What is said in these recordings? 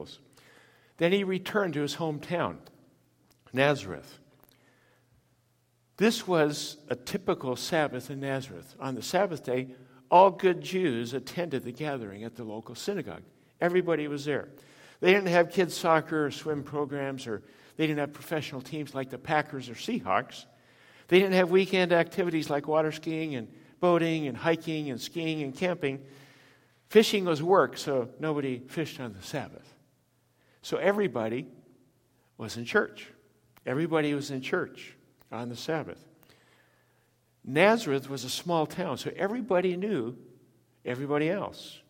miracles. Then he returned to his hometown, Nazareth. This was a typical Sabbath in Nazareth. On the Sabbath day, all good Jews attended the gathering at the local synagogue. Everybody was there. They didn't have kids' soccer or swim programs, or they didn't have professional teams like the Packers or Seahawks. They didn't have weekend activities like water skiing and boating and hiking and skiing and camping. Fishing was work, so nobody fished on the Sabbath. So everybody was in church. Everybody was in church on the Sabbath. Nazareth was a small town, so everybody knew everybody else.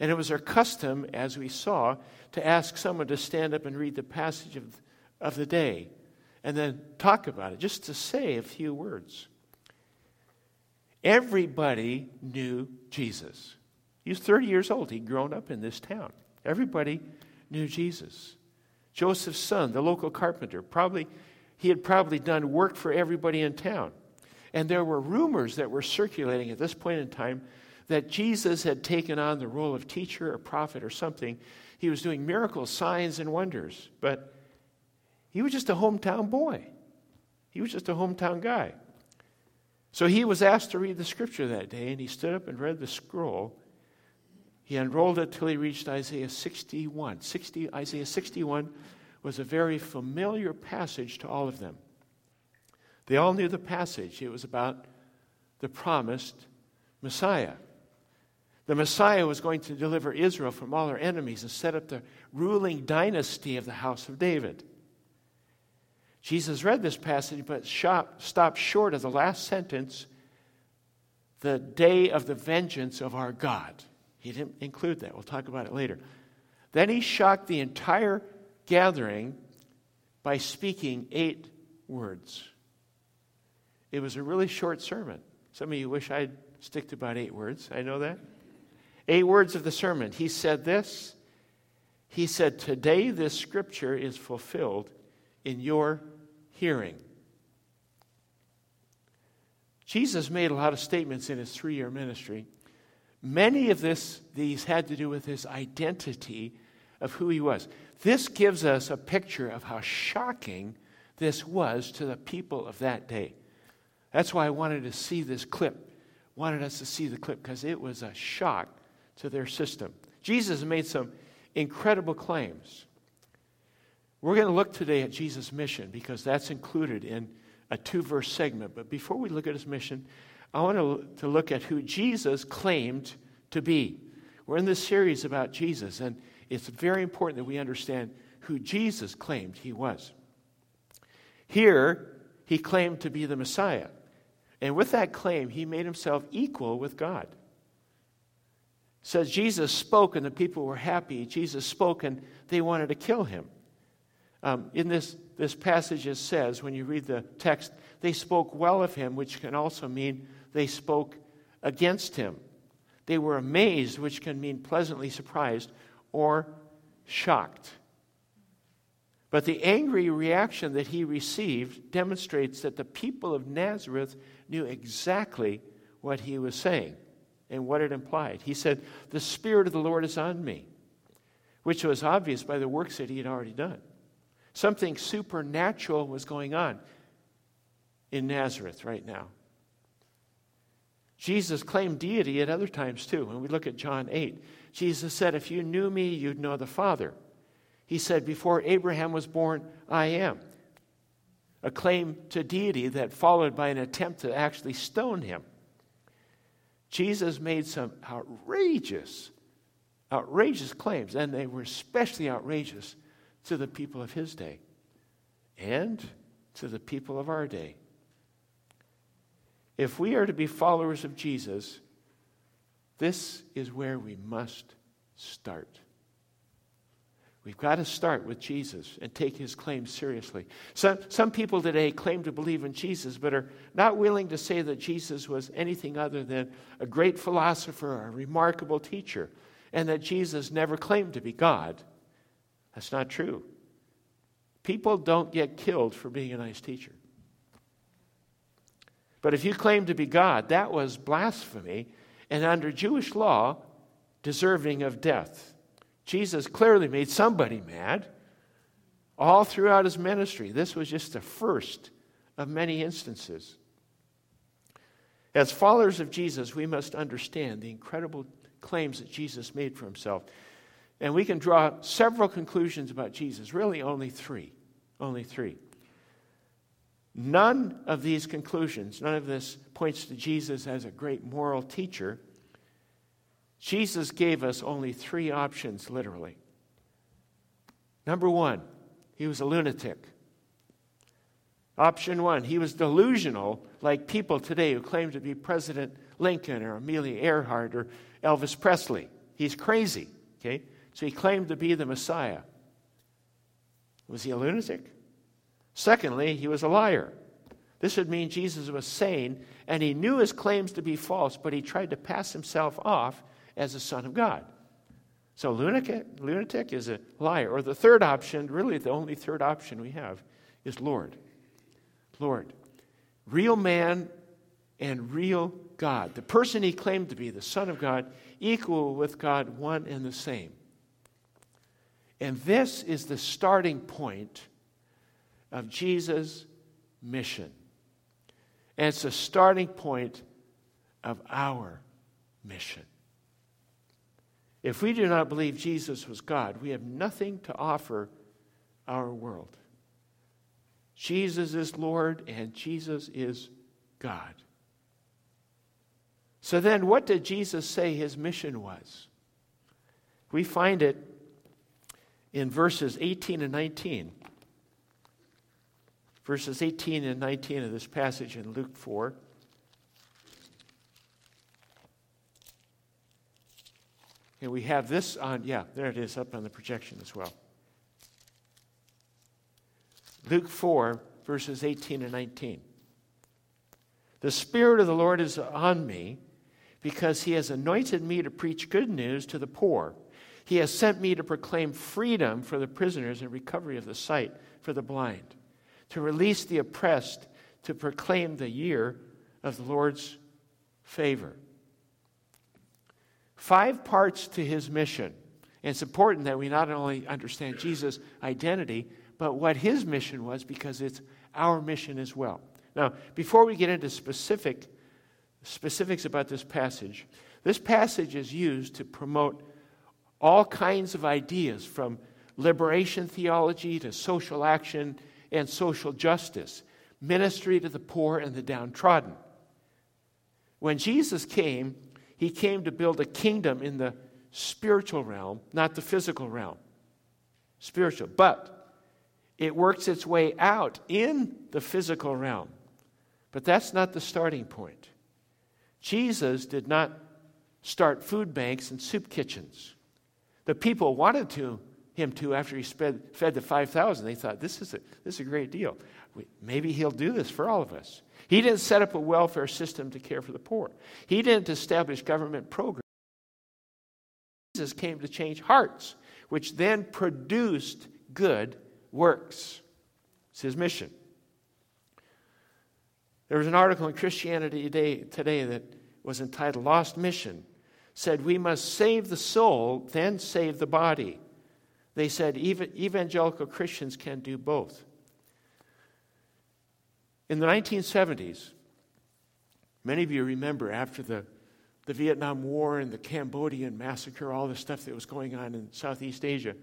And it was their custom, as we saw, to ask someone to stand up and read the passage of the day and then talk about it, just to say a few words. Everybody knew Jesus. He was 30 years old. He'd grown up in this town. Everybody knew Jesus. Joseph's son, the local carpenter, he had probably done work for everybody in town. And there were rumors that were circulating at this point in time that Jesus had taken on the role of teacher or prophet or something. He was doing miracles, signs, and wonders. But he was just a hometown boy. He was just a hometown guy. So he was asked to read the scripture that day, and he stood up and read the scroll. He unrolled it till he reached Isaiah 61. Isaiah 61 was a very familiar passage to all of them. They all knew the passage. It was about the promised Messiah. The Messiah was going to deliver Israel from all her enemies and set up the ruling dynasty of the house of David. Jesus read this passage, but stopped short of the last sentence, the day of the vengeance of our God. He didn't include that. We'll talk about it later. Then he shocked the entire gathering by speaking 8 words. It was a really short sermon. Some of you wish I'd stick to about 8 words. I know that. 8 words of the sermon. He said this. He said, "Today this scripture is fulfilled in your hearing." Jesus made a lot of statements in his 3-year ministry. Many of these had to do with his identity of who he was. This gives us a picture of how shocking this was to the people of that day. That's why I wanted us to see the clip, because it was a shock to their system. Jesus made some incredible claims. We're going to look today at Jesus' mission, because that's included in a 2-verse segment. But before we look at his mission, I want to look at who Jesus claimed to be. We're in this series about Jesus, and it's very important that we understand who Jesus claimed he was. Here, he claimed to be the Messiah. And with that claim, he made himself equal with God. It says Jesus spoke and the people were happy. Jesus spoke and they wanted to kill him. In this passage, it says, when you read the text, they spoke well of him, which can also mean they spoke against him. They were amazed, which can mean pleasantly surprised or shocked. But the angry reaction that he received demonstrates that the people of Nazareth knew exactly what he was saying and what it implied. He said, "The Spirit of the Lord is on me," which was obvious by the works that he had already done. Something supernatural was going on in Nazareth right now. Jesus claimed deity at other times too. When we look at John 8, Jesus said, "If you knew me, you'd know the Father." He said, "Before Abraham was born, I am." A claim to deity that followed by an attempt to actually stone him. Jesus made some outrageous claims, and they were especially outrageous to the people of his day and to the people of our day. If we are to be followers of Jesus, this is where we must start. We've got to start with Jesus and take his claims seriously. Some people today claim to believe in Jesus but are not willing to say that Jesus was anything other than a great philosopher or a remarkable teacher, and that Jesus never claimed to be God. That's not true. People don't get killed for being a nice teacher. But if you claim to be God, that was blasphemy, and under Jewish law, deserving of death. Jesus clearly made somebody mad all throughout his ministry. This was just the first of many instances. As followers of Jesus, we must understand the incredible claims that Jesus made for himself. And we can draw several conclusions about Jesus, really only three. Only three. None of these conclusions, none of this points to Jesus as a great moral teacher. Jesus gave us only three options, literally. Number one, he was a lunatic. Option one, he was delusional, like people today who claim to be President Lincoln or Amelia Earhart or Elvis Presley. He's crazy, okay? So he claimed to be the Messiah. Was he a lunatic? Secondly, he was a liar. This would mean Jesus was sane, and he knew his claims to be false, but he tried to pass himself off as the Son of God. So lunatic is a liar. Or the third option, really the only third option we have, is Lord. Lord, real man and real God. The person he claimed to be, the Son of God, equal with God, one and the same. And this is the starting point of Jesus' mission. And it's the starting point of our mission. If we do not believe Jesus was God, we have nothing to offer our world. Jesus is Lord and Jesus is God. So then, what did Jesus say his mission was? We find it in verses 18 and 19. Verses 18 and 19 of this passage in Luke 4. And we have this on, there it is up on the projection as well. Luke 4, verses 18 and 19. The Spirit of the Lord is on me, because he has anointed me to preach good news to the poor. He has sent me to proclaim freedom for the prisoners and recovery of the sight for the blind, to release the oppressed, to proclaim the year of the Lord's favor. 5 parts to his mission. And it's important that we not only understand Jesus' identity, but what his mission was, because it's our mission as well. Now, before we get into specifics about this passage is used to promote all kinds of ideas, from liberation theology to social action and social justice, ministry to the poor and the downtrodden. When Jesus came, he came to build a kingdom in the spiritual realm, not the physical realm. Spiritual, but it works its way out in the physical realm. But that's not the starting point. Jesus did not start food banks and soup kitchens. The people wanted him to after he fed the 5,000. They thought, this is a great deal. Maybe he'll do this for all of us. He didn't set up a welfare system to care for the poor. He didn't establish government programs. Jesus came to change hearts, which then produced good works. It's his mission. There was an article in Christianity Today that was entitled "Lost Mission." Said we must save the soul, then save the body. They said evangelical Christians can do both. In the 1970s, many of you remember after the Vietnam War and the Cambodian massacre, all the stuff that was going on in Southeast Asia.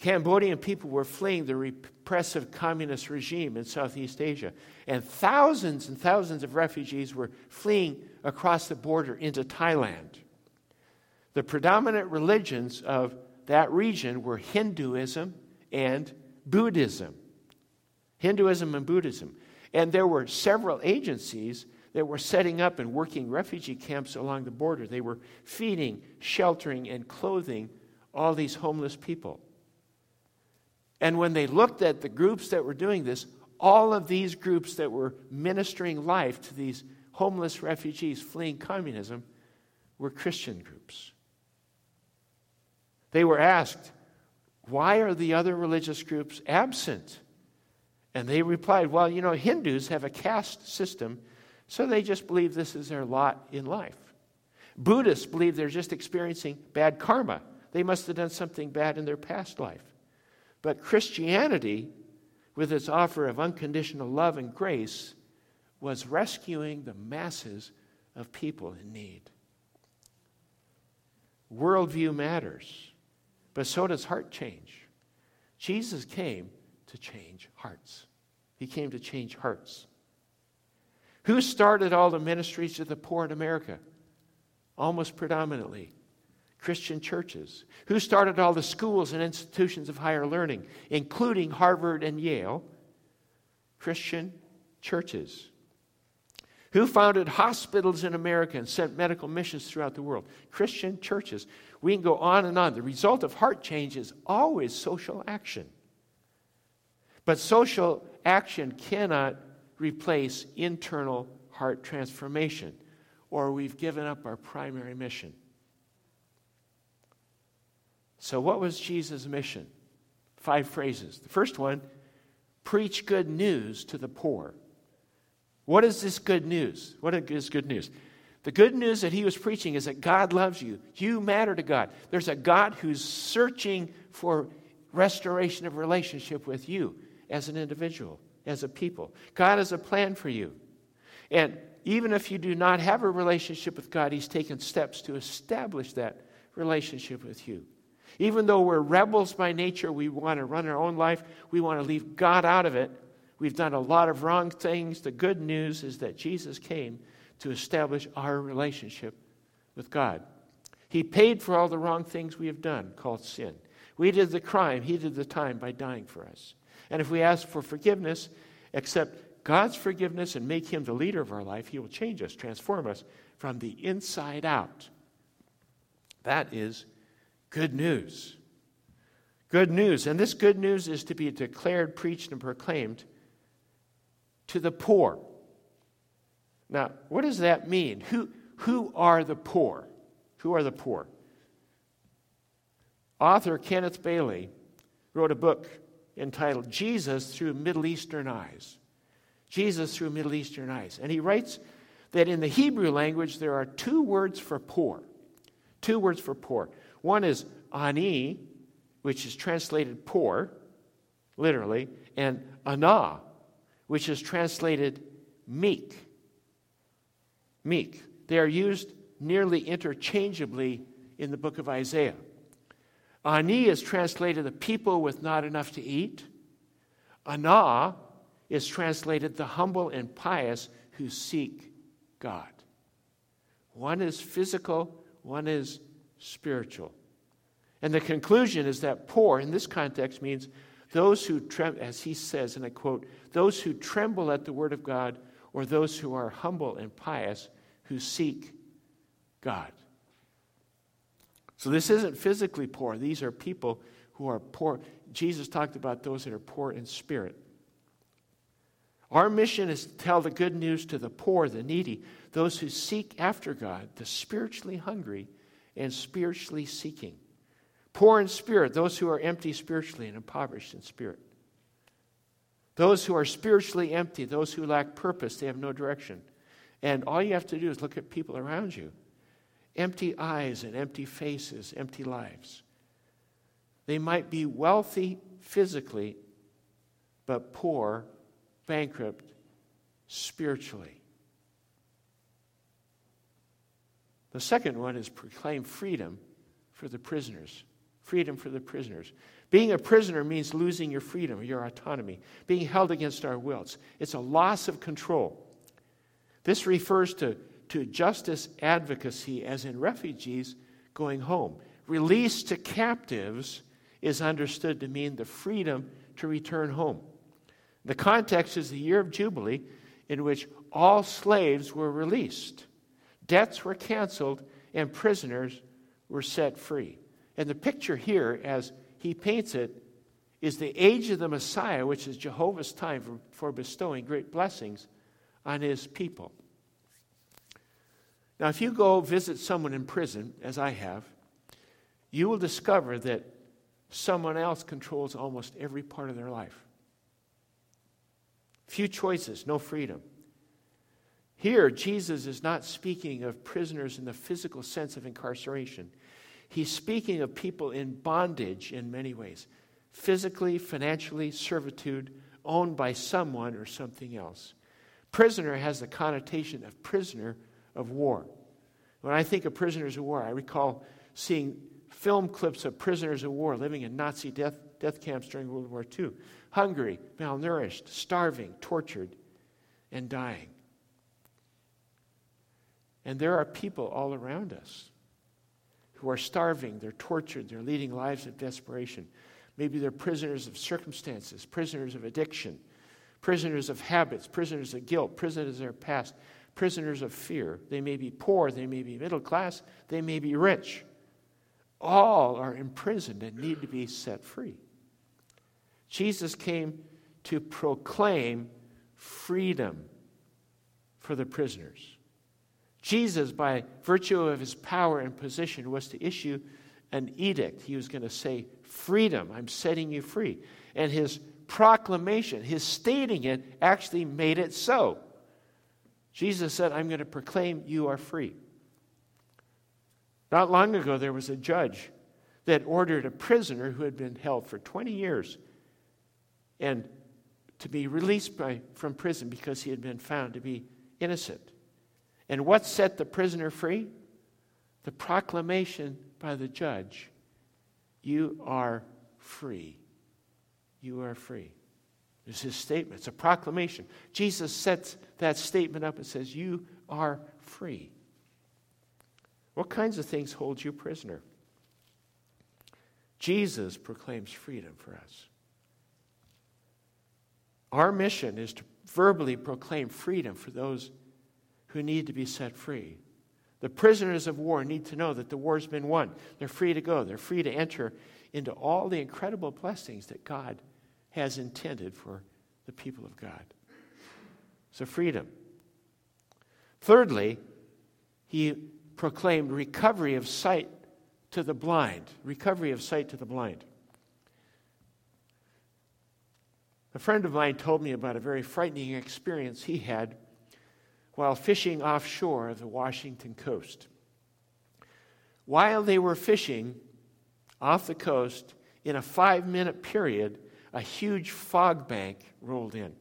Cambodian people were fleeing the repressive communist regime in Southeast Asia. And thousands of refugees were fleeing across the border into Thailand. The predominant religions of that region were Hinduism and Buddhism. And there were several agencies that were setting up and working refugee camps along the border. They were feeding, sheltering, and clothing all these homeless people. And when they looked at the groups that were doing this, all of these groups that were ministering life to these homeless refugees fleeing communism were Christian groups. They were asked, why are the other religious groups absent? And they replied, well, Hindus have a caste system, so they just believe this is their lot in life. Buddhists believe they're just experiencing bad karma. They must have done something bad in their past life. But Christianity, with its offer of unconditional love and grace, was rescuing the masses of people in need. Worldview matters, but so does heart change. Jesus came to change hearts. He came to change hearts. Who started all the ministries to the poor in America? Almost predominantly Christian churches. Who started all the schools and institutions of higher learning, including Harvard and Yale? Christian churches. Who founded hospitals in America and sent medical missions throughout the world? Christian churches. We can go on and on. The result of heart change is always social action. But social action cannot replace internal heart transformation, or we've given up our primary mission. So what was Jesus' mission? 5 phrases. The first one, preach good news to the poor. What is this good news? What is good news? The good news that he was preaching is that God loves you. You matter to God. There's a God who's searching for restoration of relationship with you as an individual, as a people. God has a plan for you. And even if you do not have a relationship with God, he's taken steps to establish that relationship with you. Even though we're rebels by nature, we want to run our own life, we want to leave God out of it. We've done a lot of wrong things. The good news is that Jesus came to establish our relationship with God. He paid for all the wrong things we have done, called sin. We did the crime. He did the time by dying for us. And if we ask for forgiveness, accept God's forgiveness and make him the leader of our life, he will change us, transform us from the inside out. That is good news. Good news. And this good news is to be declared, preached, and proclaimed to the poor. Now, what does that mean? Who are the poor? Who are the poor? Author Kenneth Bailey wrote a book entitled Jesus Through Middle Eastern Eyes. Jesus Through Middle Eastern Eyes. And he writes that in the Hebrew language there are 2 words for poor. 2 words for poor. One is ani, which is translated poor, literally, and ana, which is translated meek. Meek. They are used nearly interchangeably in the book of Isaiah. Ani is translated the people with not enough to eat. Ana is translated the humble and pious who seek God. One is physical, one is spiritual. And the conclusion is that poor in this context means those who, as he says, and I quote, those who tremble at the word of God, or those who are humble and pious who seek God. So this isn't physically poor. These are people who are poor. Jesus talked about those that are poor in spirit. Our mission is to tell the good news to the poor, the needy, those who seek after God, the spiritually hungry and spiritually seeking. Poor in spirit, those who are empty spiritually and impoverished in spirit. Those who are spiritually empty, those who lack purpose, they have no direction. And all you have to do is look at people around you. Empty eyes and empty faces, empty lives. They might be wealthy physically, but poor, bankrupt spiritually. The second one is proclaim freedom for the prisoners. Freedom for the prisoners. Being a prisoner means losing your freedom, your autonomy, being held against our wills. It's a loss of control. This refers to justice advocacy, as in refugees going home. Release to captives is understood to mean the freedom to return home. The context is the year of Jubilee, in which all slaves were released. Debts were canceled and prisoners were set free. And the picture here, as he paints it, is the age of the Messiah, which is Jehovah's time for bestowing great blessings on his people. Now, if you go visit someone in prison, as I have, you will discover that someone else controls almost every part of their life. Few choices, no freedom. Here, Jesus is not speaking of prisoners in the physical sense of incarceration. He's speaking of people in bondage in many ways. Physically, financially, servitude, owned by someone or something else. Prisoner has the connotation of prisoner of war. When I think of prisoners of war, I recall seeing film clips of prisoners of war living in Nazi death camps during World War II. Hungry, malnourished, starving, tortured, and dying. And there are people all around us who are starving, they're tortured, they're leading lives of desperation. Maybe they're prisoners of circumstances, prisoners of addiction, prisoners of habits, prisoners of guilt, prisoners of their past, prisoners of fear. They may be poor, they may be middle class, they may be rich. All are imprisoned and need to be set free. Jesus came to proclaim freedom for the prisoners. Jesus, by virtue of his power and position, was to issue an edict. He was going to say, freedom, I'm setting you free. And his proclamation, his stating it, actually made it so. Jesus said, I'm going to proclaim you are free. Not long ago, there was a judge that ordered a prisoner who had been held for 20 years and to be released from prison because he had been found to be innocent. And what set the prisoner free? The proclamation by the judge, you are free. You are free. It's his statement. It's a proclamation. Jesus sets that statement up and says, you are free. What kinds of things hold you prisoner? Jesus proclaims freedom for us. Our mission is to verbally proclaim freedom for those who need to be set free. The prisoners of war need to know that the war's been won. They're free to go. They're free to enter into all the incredible blessings that God has intended for the people of God. So freedom. Thirdly, he proclaimed recovery of sight to the blind. Recovery of sight to the blind. A friend of mine told me about a very frightening experience he had while fishing offshore of the Washington coast. While they were fishing off the coast, in a 5-minute period, a huge fog bank rolled in.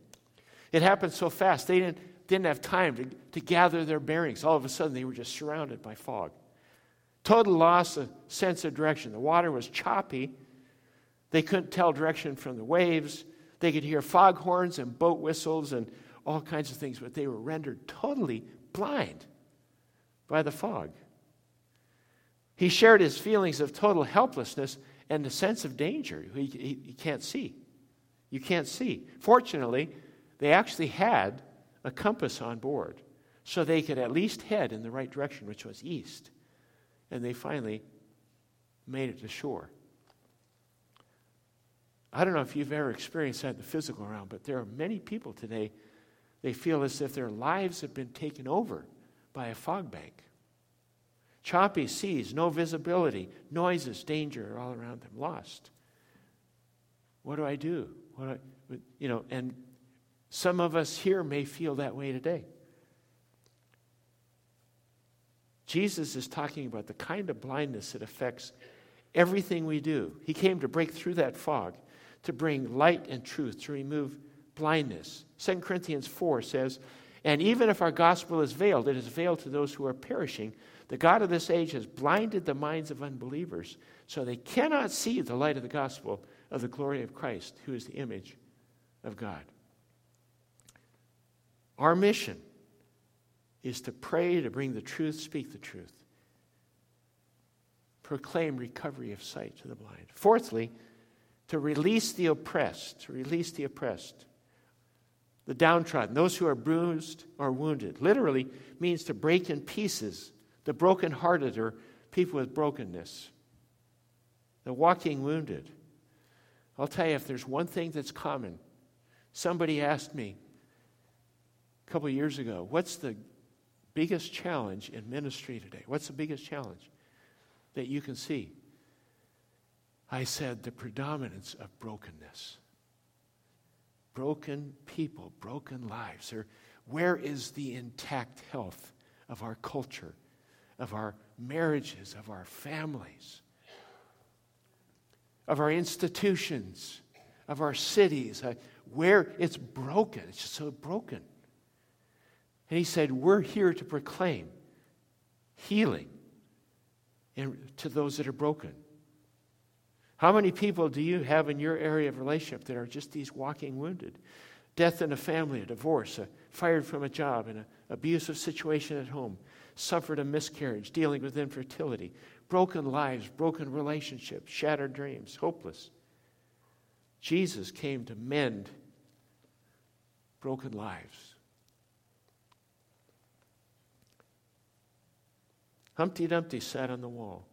It happened so fast, they didn't have time to gather their bearings. All of a sudden, they were just surrounded by fog. Total loss of sense of direction. The water was choppy. They couldn't tell direction from the waves. They could hear fog horns and boat whistles and all kinds of things, but they were rendered totally blind by the fog. He shared his feelings of total helplessness and the sense of danger. He can't see. You can't see. Fortunately, they actually had a compass on board, so they could at least head in the right direction, which was east. And they finally made it to shore. I don't know if you've ever experienced that in the physical realm, but there are many people today. They feel as if their lives have been taken over by a fog bank. Choppy seas, no visibility, noises, danger are all around them, lost. What do I do? And some of us here may feel that way today. Jesus is talking about the kind of blindness that affects everything we do. He came to break through that fog, to bring light and truth, to remove blindness. 2 Corinthians 4 says, and even if our gospel is veiled, it is veiled to those who are perishing. The God of this age has blinded the minds of unbelievers, so they cannot see the light of the gospel of the glory of Christ, who is the image of God. Our mission is to pray, to bring the truth, speak the truth, proclaim recovery of sight to the blind. Fourthly, to release the oppressed, to release the oppressed. The downtrodden, those who are bruised or wounded, literally means to break in pieces. The brokenhearted or people with brokenness. The walking wounded. I'll tell you, if there's one thing that's common, somebody asked me a couple years ago, what's the biggest challenge in ministry today? What's the biggest challenge that you can see? I said, the predominance of brokenness. Broken people, broken lives. Where is the intact health of our culture, of our marriages, of our families, of our institutions, of our cities, where it's broken. It's just so broken. And he said, we're here to proclaim healing to those that are broken. How many people do you have in your area of relationship that are just these walking wounded? Death in a family, a divorce, fired from a job, an abusive situation at home, suffered a miscarriage, dealing with infertility, broken lives, broken relationships, shattered dreams, hopeless. Jesus came to mend broken lives. Humpty Dumpty sat on the wall.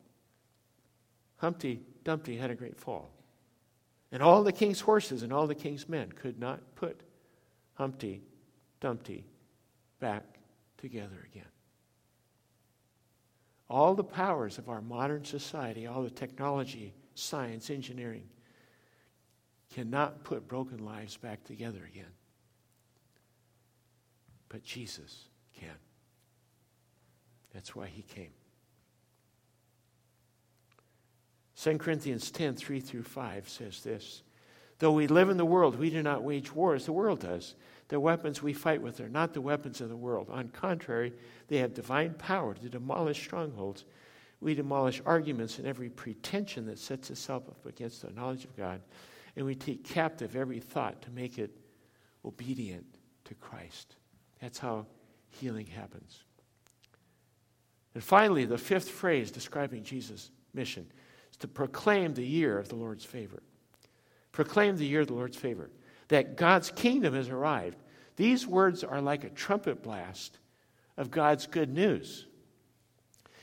Humpty Dumpty had a great fall. And all the king's horses and all the king's men could not put Humpty Dumpty back together again. All the powers of our modern society, all the technology, science, engineering, cannot put broken lives back together again. But Jesus can. That's why he came. 2 Corinthians 10:3-5 says this. Though we live in the world, we do not wage war as the world does. The weapons we fight with are not the weapons of the world. On contrary, they have divine power to demolish strongholds. We demolish arguments and every pretension that sets itself up against the knowledge of God. And we take captive every thought to make it obedient to Christ. That's how healing happens. And finally, the fifth phrase describing Jesus' mission is to proclaim the year of the Lord's favor. Proclaim the year of the Lord's favor, that God's kingdom has arrived. These words are like a trumpet blast of God's good news.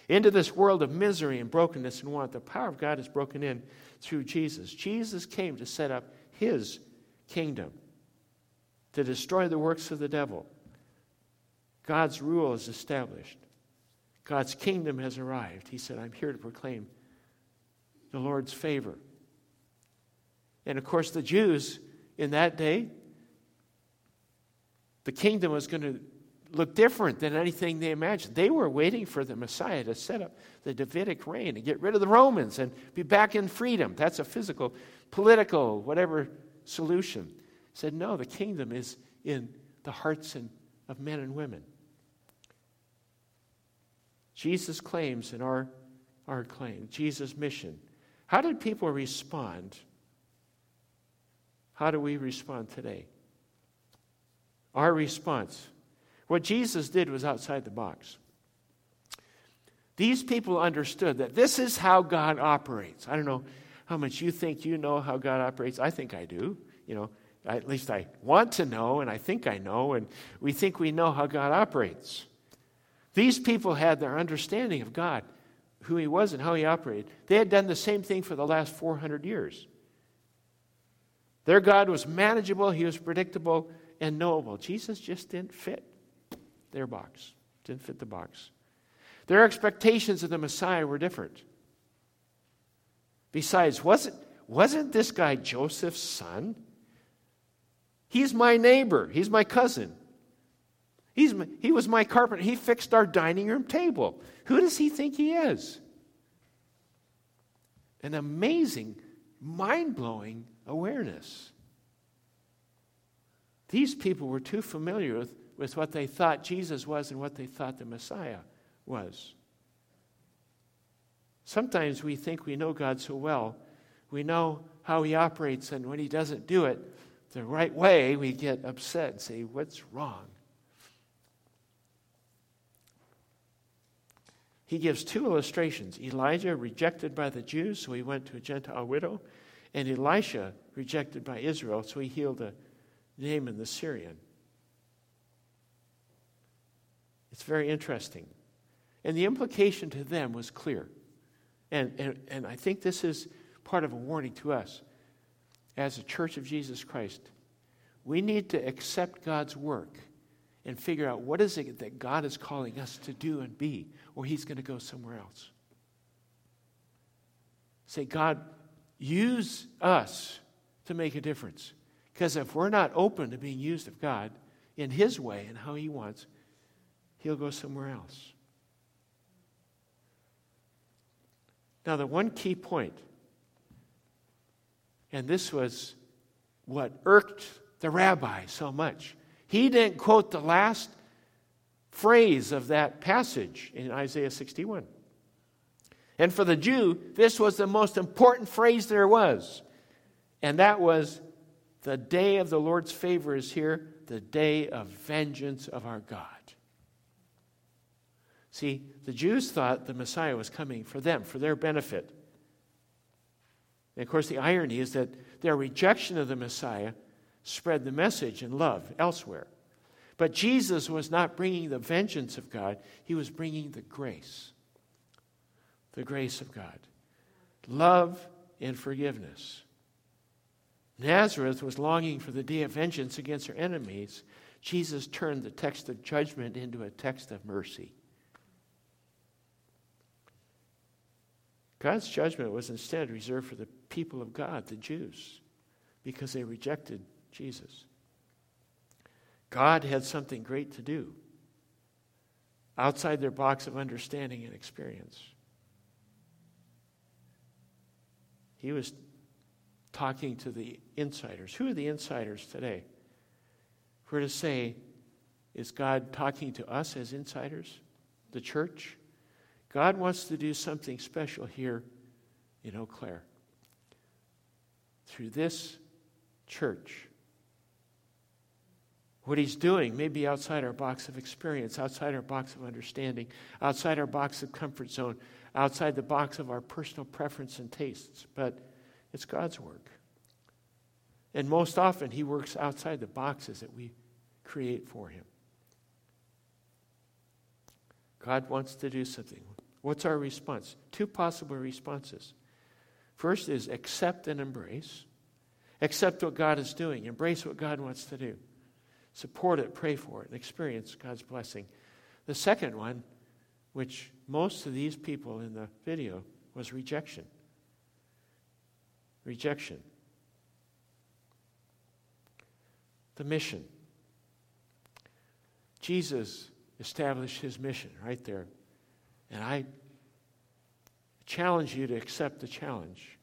Into this world of misery and brokenness and want, the power of God is broken in through Jesus. Jesus came to set up his kingdom, to destroy the works of the devil. God's rule is established. God's kingdom has arrived. He said, I'm here to proclaim the Lord's favor. And of course, the Jews in that day, the kingdom was going to look different than anything they imagined. They were waiting for the Messiah to set up the Davidic reign and get rid of the Romans and be back in freedom. That's a physical, political, whatever solution. He said, no, the kingdom is in the hearts of men and women. Jesus' claims and our claim, Jesus' mission. How did people respond? How do we respond today? Our response. What Jesus did was outside the box. These people understood that this is how God operates. I don't know how much you think you know how God operates. I think I do. You know, at least I want to know, and I think I know, and we think we know how God operates. These people had their understanding of God, who he was and how he operated. They had done the same thing for the last 400 years. Their God was manageable, he was predictable and knowable. Jesus just didn't fit their box, didn't fit the box. Their expectations of the Messiah were different. Besides, wasn't this guy Joseph's son? He's my neighbor, he's my cousin. He was my carpenter. He fixed our dining room table. Who does he think he is? An amazing, mind-blowing awareness. These people were too familiar with what they thought Jesus was and what they thought the Messiah was. Sometimes we think we know God so well, we know how he operates, and when he doesn't do it the right way, we get upset and say, what's wrong? He gives two illustrations. Elijah, rejected by the Jews, so he went to a Gentile widow. And Elisha, rejected by Israel, so he healed Naaman the Syrian. It's very interesting. And the implication to them was clear. And I think this is part of a warning to us. As a church of Jesus Christ, we need to accept God's work and figure out what is it that God is calling us to do and be, or he's going to go somewhere else. Say, God, use us to make a difference. Because if we're not open to being used of God in his way and how he wants, he'll go somewhere else. Now, the one key point, and this was what irked the rabbi so much, he didn't quote the last phrase of that passage in Isaiah 61. And for the Jew, this was the most important phrase there was. And that was, the day of the Lord's favor is here, the day of vengeance of our God. See, the Jews thought the Messiah was coming for them, for their benefit. And of course, the irony is that their rejection of the Messiah spread the message in love elsewhere. But Jesus was not bringing the vengeance of God. He was bringing the grace. The grace of God. Love and forgiveness. Nazareth was longing for the day of vengeance against her enemies. Jesus turned the text of judgment into a text of mercy. God's judgment was instead reserved for the people of God, the Jews, because they rejected Jesus. God had something great to do outside their box of understanding and experience. He was talking to the insiders. Who are the insiders today? If we're to say, is God talking to us as insiders, the church? God wants to do something special here in Eau Claire through this church. What he's doing may be outside our box of experience, outside our box of understanding, outside our box of comfort zone, outside the box of our personal preference and tastes, but it's God's work. And most often, he works outside the boxes that we create for him. God wants to do something. What's our response? Two possible responses. First is accept and embrace. Accept what God is doing. Embrace what God wants to do. Support it, pray for it, and experience God's blessing. The second one, which most of these people in the video, was rejection. Rejection. The mission. Jesus established his mission right there. And I challenge you to accept the challenge.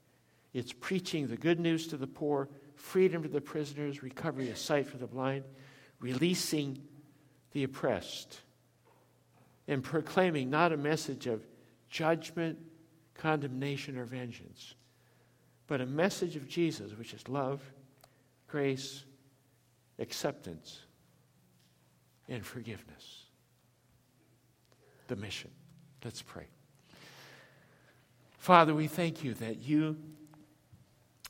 It's preaching the good news to the poor, freedom to the prisoners, recovery of sight for the blind, releasing the oppressed, and proclaiming not a message of judgment, condemnation, or vengeance, but a message of Jesus, which is love, grace, acceptance, and forgiveness. The mission. Let's pray. Father, we thank you that you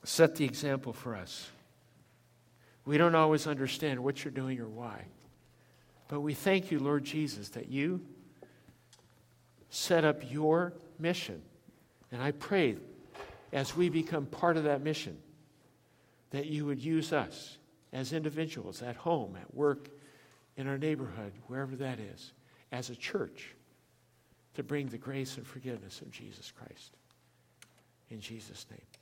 set the example for us. We don't always understand what you're doing or why. But we thank you, Lord Jesus, that you set up your mission. And I pray, as we become part of that mission, that you would use us as individuals, at home, at work, in our neighborhood, wherever that is, as a church, to bring the grace and forgiveness of Jesus Christ. In Jesus' name.